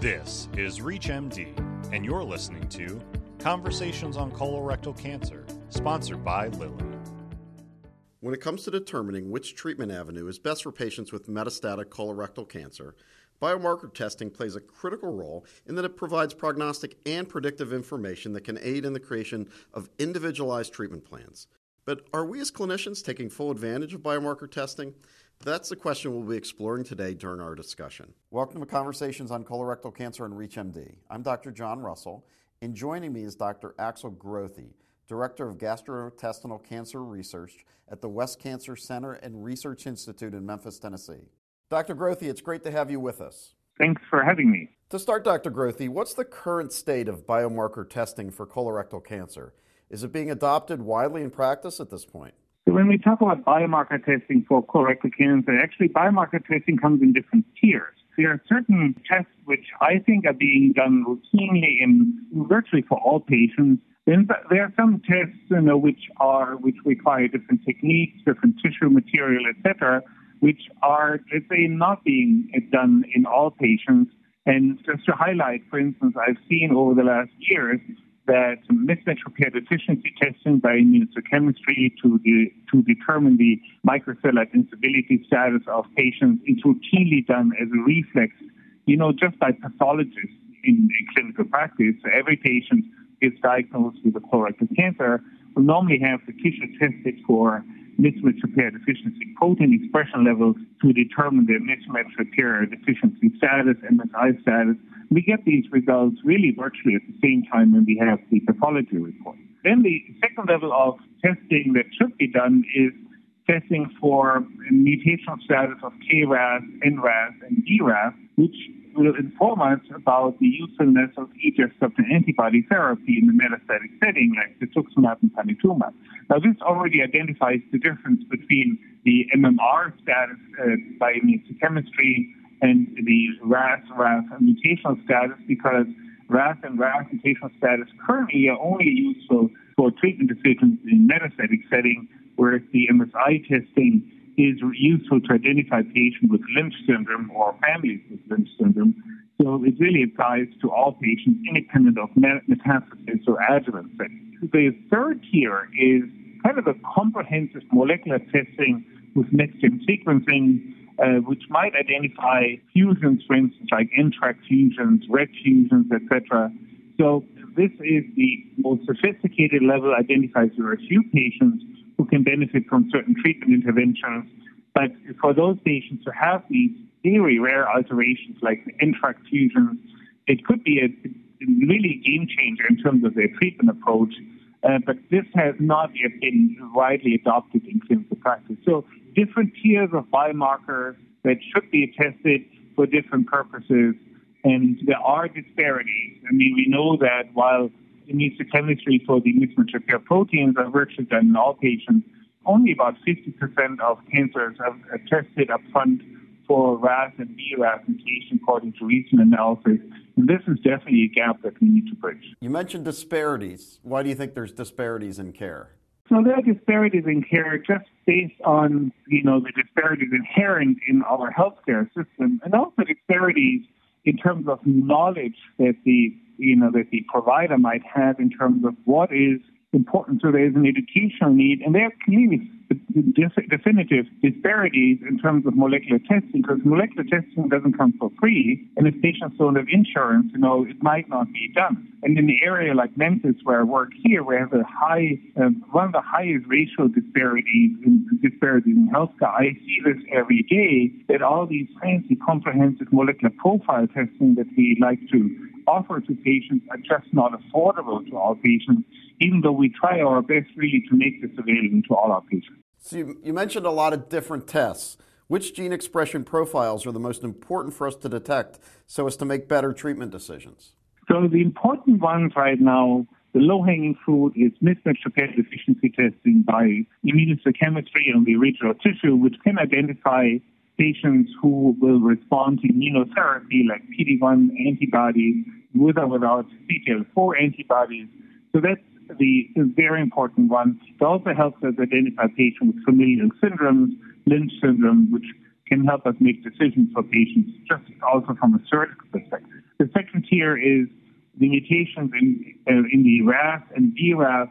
This is ReachMD, and you're listening to Conversations on Colorectal Cancer, sponsored by Lilly. When it comes to determining which treatment avenue is best for patients with metastatic colorectal cancer, biomarker testing plays a critical role in that it provides prognostic and predictive information that can aid in the creation of individualized treatment plans. But are we as clinicians taking full advantage of biomarker testing? That's the question we'll be exploring today during our discussion. Welcome to Conversations on Colorectal Cancer and ReachMD. I'm Dr. John Russell, and joining me is Dr. Axel Grothey, Director of Gastrointestinal Cancer Research at the West Cancer Center and Research Institute in Memphis, Tennessee. Dr. Grothey, it's great to have you with us. Thanks for having me. To start, Dr. Grothey, what's the current state of biomarker testing for colorectal cancer? Is it being adopted widely in practice at this point? So when we talk about biomarker testing for colorectal cancer, actually biomarker testing comes in different tiers. There are certain tests which I think are being done routinely in virtually for all patients. Then there are some tests, which require different techniques, different tissue material, etc., which are, let's say, not being done in all patients. And just to highlight, for instance, I've seen over the last years that mismatch repair deficiency testing by immunohistochemistry to determine the microsatellite instability status of patients is routinely done as a reflex, just by pathologists in clinical practice. So every patient is diagnosed with a colorectal cancer will normally have the tissue tested for mismatch repair deficiency protein expression levels to determine their mismatch repair deficiency status, MSI status. We get these results really virtually at the same time when we have the pathology report. Then the second level of testing that should be done is testing for mutational status of KRAS, NRAS, and ERAS, which will inform us about the usefulness of EGFR antibody therapy in the metastatic setting, like cetuximab and panitumab. Now, this already identifies the difference between the MMR status by immunohistochemistry and the RAS mutational status, because RAS and RAS mutational status currently are only useful for treatment decisions in metastatic setting, whereas the MSI testing is useful to identify patients with Lynch syndrome or families with Lynch syndrome. So it really applies to all patients independent of metastasis or adjuvant setting. The third tier is kind of a comprehensive molecular testing with next-gen sequencing, which might identify fusions, for instance, like NTRK fusions, RET fusions, etc. So this is the most sophisticated level, identifies very few patients who can benefit from certain treatment interventions. But for those patients who have these very rare alterations like the NTRK fusions, it could be a really game changer in terms of their treatment approach. But this has not yet been widely adopted in clinical practice. So different tiers of biomarkers that should be tested for different purposes, and there are disparities. I mean, we know that while immunohistochemistry for the mismatch repair proteins are virtually done in all patients, only about 50% of cancers are tested upfront for RAS and BRAF mutation according to recent analysis. And this is definitely a gap that we need to bridge. You mentioned disparities. Why do you think there's disparities in care? So there are disparities in care just based on, the disparities inherent in our healthcare system, and also disparities in terms of knowledge that the provider might have in terms of what is important. So there is an educational need, and there are clearly definitive disparities in terms of molecular testing, because molecular testing doesn't come for free, and if patients don't have insurance, it might not be done. And in the area like Memphis, where I work here, we have a high, one of the highest racial disparities in healthcare. I see this every day, that all these fancy comprehensive molecular profile testing that we like to offer to patients are just not affordable to all patients, even though we try our best really to make this available to all our patients. So you mentioned a lot of different tests. Which gene expression profiles are the most important for us to detect so as to make better treatment decisions? So the important ones right now, the low-hanging fruit is mismatch repair deficiency testing by immunohistochemistry on the original tissue, which can identify patients who will respond to immunotherapy like PD-1 antibodies with or without CTLA-4 antibodies. So that's the very important one. It also helps us identify patients with familial syndromes, Lynch syndrome, which can help us make decisions for patients, just also from a surgical perspective. The second tier is the mutations in the RAS and BRAF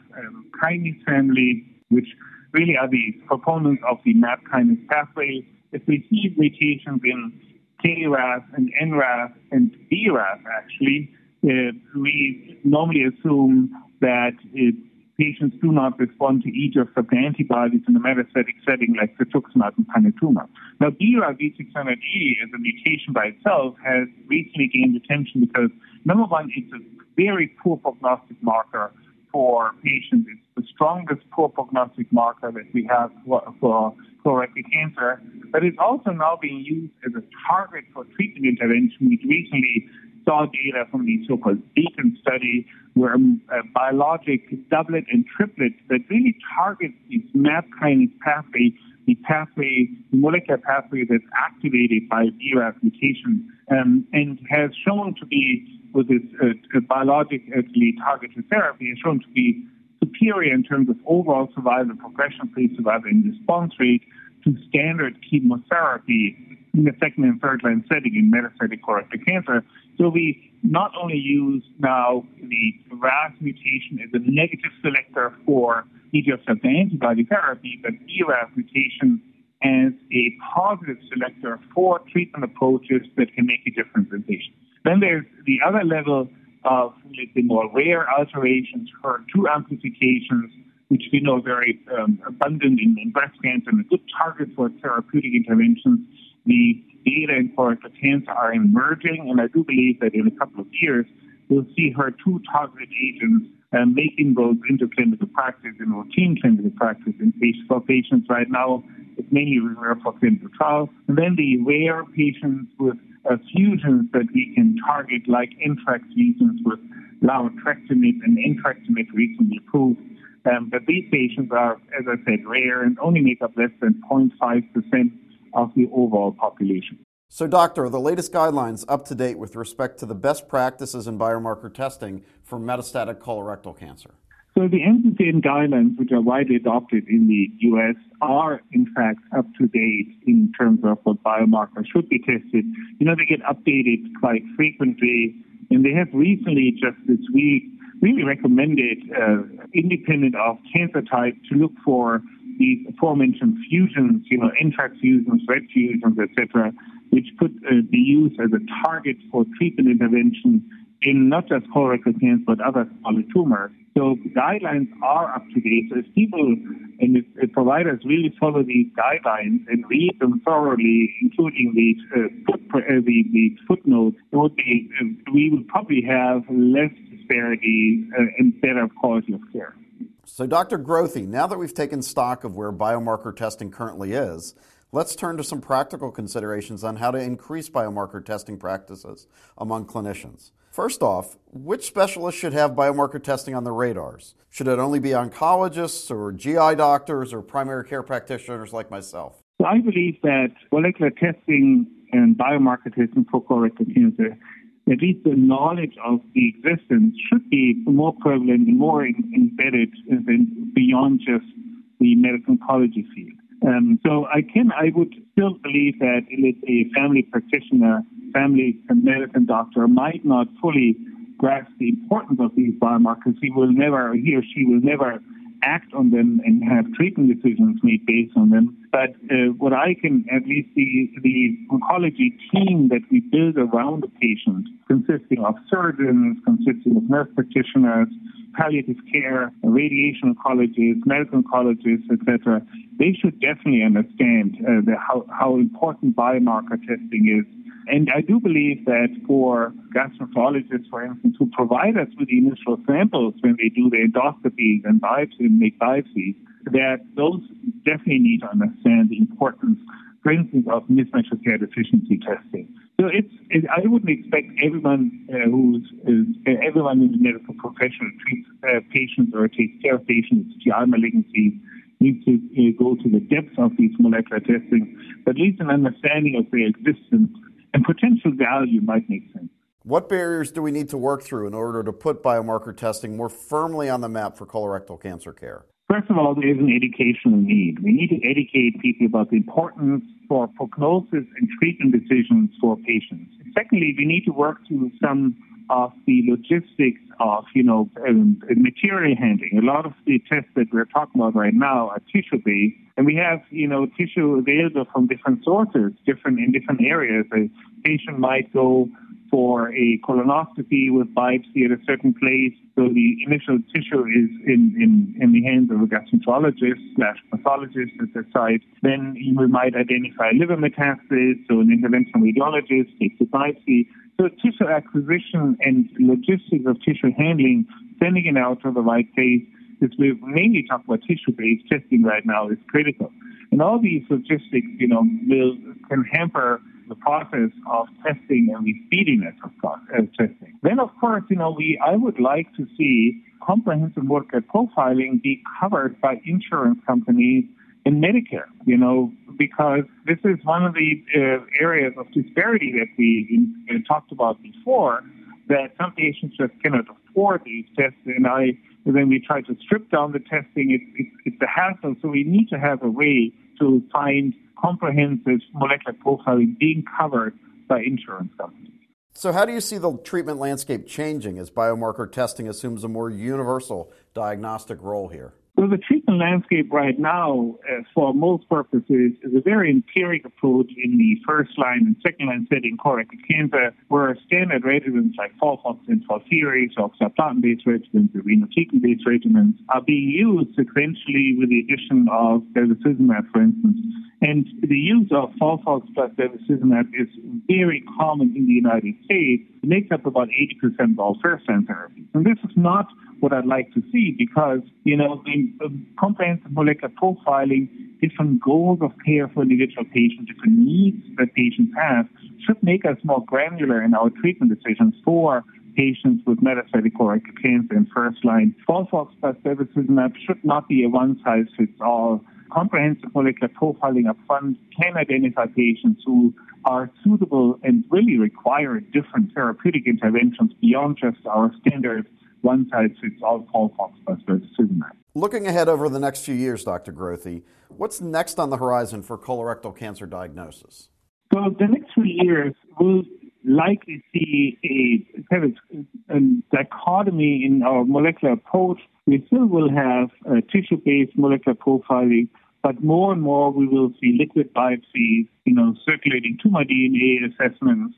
kinase family, which really are the proponents of the MAP kinase pathway. If we see mutations in KRAS and NRAS and BRAF, actually, we normally assume that patients do not respond to EGFR of the antibodies in a metastatic setting like cetuximab and panitumab. Now, BRAF V600E as a mutation by itself has recently gained attention because, number one, it's a very poor prognostic marker for patients. It's the strongest poor prognostic marker that we have for colorectal cancer, but it's also now being used as a target for treatment intervention. We recently saw data from the so-called BEACON study where a biologic doublet and triplet that really targets this MAP kinase pathway, the molecular pathway that's activated by BRAF mutation, and has shown to be, with this biologically targeted therapy, is shown to be superior in terms of overall survival, progression-free survival, and response rate to standard chemotherapy in the second and third line setting in metastatic colorectal cancer. So we not only use now the RAS mutation as a negative selector for EGFR antibody therapy, but ERAS mutation as a positive selector for treatment approaches that can make a difference in patients. Then there's the other level of the more rare alterations, HER2 amplifications, which we know are very abundant in breast cancer and a good target for therapeutic interventions. The data in colorectal cancer are emerging, and I do believe that in a couple of years, we'll see HER2-targeted agents make inroads into clinical practice and routine clinical practice in patients right now. It's mainly reserved for clinical trials. And then the rare patients with fusions that we can target, like NTRK lesions with larotrectinib and entrectinib recently approved. But these patients are, as I said, rare and only make up less than 0.5% of the overall population. So, Doctor, are the latest guidelines up to date with respect to the best practices in biomarker testing for metastatic colorectal cancer? So the NCCN guidelines, which are widely adopted in the U.S., are, in fact, up to date in terms of what biomarkers should be tested. You know, they get updated quite frequently, and they have recently, just this week, really recommended, independent of cancer type, to look for these aforementioned fusions, you know, NTRK fusions, RET fusions, etc., which could be used as a target for treatment intervention in not just colorectal cancer, but other solid tumors. So guidelines are up to date. So if people and if providers really follow these guidelines and read them thoroughly, including the footnotes, it would be, we would probably have less disparity and better quality of care. So Dr. Grothey, now that we've taken stock of where biomarker testing currently is, let's turn to some practical considerations on how to increase biomarker testing practices among clinicians. First off, which specialists should have biomarker testing on their radars? Should it only be oncologists or GI doctors or primary care practitioners like myself? So I believe that molecular testing and biomarker testing for colorectal cancer, at least the knowledge of the existence, should be more prevalent and more embedded than beyond just the medical oncology field. I would still believe that a family practitioner, family medicine doctor might not fully grasp the importance of these biomarkers. He or she will never act on them and have treatment decisions made based on them. But what I can at least see, the oncology team that we build around the patient, consisting of surgeons, consisting of nurse practitioners, palliative care, radiation oncologists, medical oncologists, etc., they should definitely understand how important biomarker testing is. And I do believe that for gastroenterologists, for instance, who provide us with the initial samples when they do their endoscopies and make biopsies, that those definitely need to understand the importance, for instance, of mismatch repair deficiency testing. So I wouldn't expect everyone everyone in the medical profession who treats patients or takes care of patients with GI malignancies needs to go to the depths of these molecular testing, but at least an understanding of their existence and potential value might make sense. What barriers do we need to work through in order to put biomarker testing more firmly on the map for colorectal cancer care? First of all, there is an educational need. We need to educate people about the importance for prognosis and treatment decisions for patients. Secondly, we need to work through some of the logistics of, material handling. A lot of the tests that we're talking about right now are tissue-based, and we have, tissue available from different sources, in different areas. A patient might go for a colonoscopy with biopsy at a certain place, so the initial tissue is in the hands of a gastroenterologist/pathologist at the site. Then we might identify liver metastasis, so an interventional radiologist takes the biopsy. So tissue acquisition and logistics of tissue handling, sending it out to the right place, since we've mainly talked about tissue-based testing right now, is critical. And all these logistics, can hamper the process of testing and the speediness of testing. Then, of course, I would like to see comprehensive worker profiling be covered by insurance companies and Medicare, because this is one of the areas of disparity that we talked about before, that some patients just cannot afford these tests. And then we try to strip down the testing. It's a hassle. So we need to have a way to find comprehensive molecular profiling being covered by insurance companies. So how do you see the treatment landscape changing as biomarker testing assumes a more universal diagnostic role here? So the treatment landscape right now, for most purposes, is a very empiric approach in the first-line and second-line setting colorectal cancer, where standard regimens like FOLFOX and FOLFIRI, so oxaliplatin-based regimens, irinotecan-based regimens, are being used sequentially with the addition of bevacizumab, for instance. And the use of FOLFOX plus bevacizumab is very common in the United States. It makes up about 80% of all first-line therapies. And this is not what I'd like to see, because, the comprehensive molecular profiling, different goals of care for individual patients, different needs that patients have, should make us more granular in our treatment decisions for patients with metastatic colorectal cancer in first line. FOLFOX plus bevacizumab should not be a one-size-fits-all. Comprehensive molecular profiling upfront can identify patients who are suitable and really require different therapeutic interventions beyond just our standard one-size-fits-all FOLFOX plus bevacizumab. Looking ahead over the next few years, Dr. Grothey, what's next on the horizon for colorectal cancer diagnosis? So the next few years will likely see a dichotomy in our molecular approach. We still will have tissue-based molecular profiling, but more and more we will see liquid biopsies, circulating tumor DNA assessments,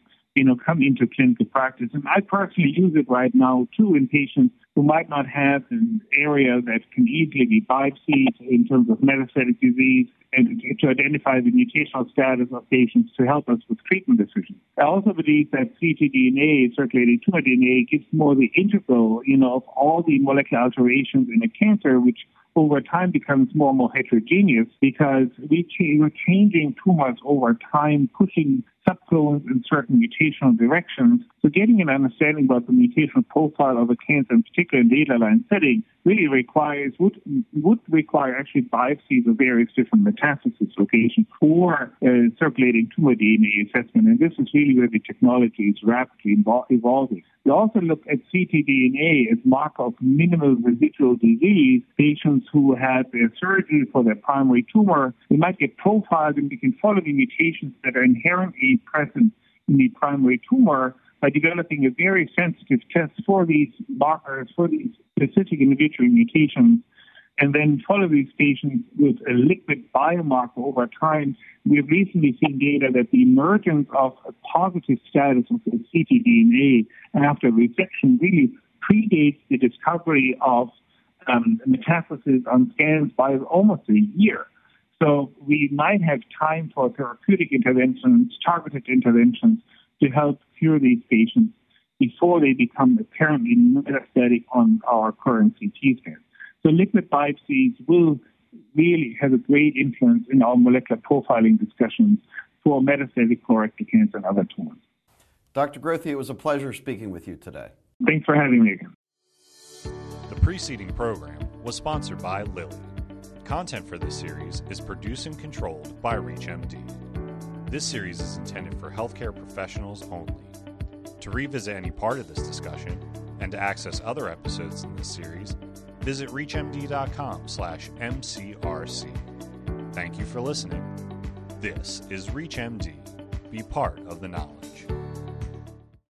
come into clinical practice. And I personally use it right now, too, in patients who might not have an area that can easily be biopsied in terms of metastatic disease, and to identify the mutational status of patients to help us with treatment decisions. I also believe that ctDNA, circulating tumor DNA, gives more the integral, of all the molecular alterations in a cancer, which over time becomes more and more heterogeneous, because we're changing tumors over time, pushing subclones in certain mutational directions. So getting an understanding about the mutational profile of a cancer, in particular in later line setting, really would require actually biopsies of various different metastasis locations or circulating tumor DNA assessment. And this is really where the technology is rapidly evolving. We also look at ctDNA as marker of minimal residual disease. Patients who had their surgery for their primary tumor, we might get profiled, and we can follow the mutations that are inherently present in the primary tumor by developing a very sensitive test for these markers, for these specific individual mutations, and then follow these patients with a liquid biomarker over time. We've recently seen data that the emergence of a positive status of ctDNA after resection really predates the discovery of metastasis on scans by almost a year. So we might have time for therapeutic interventions, targeted interventions, to help cure these patients before they become apparently metastatic on our current CT scans. So liquid biopsies will really have a great influence in our molecular profiling discussions for metastatic colorectal cancer and other tumors. Dr. Grothey, it was a pleasure speaking with you today. Thanks for having me again. The preceding program was sponsored by Lilly. Content for this series is produced and controlled by ReachMD. This series is intended for healthcare professionals only. To revisit any part of this discussion and to access other episodes in this series, visit reachmd.com/mcrc. Thank you for listening. This is ReachMD. Be part of the knowledge.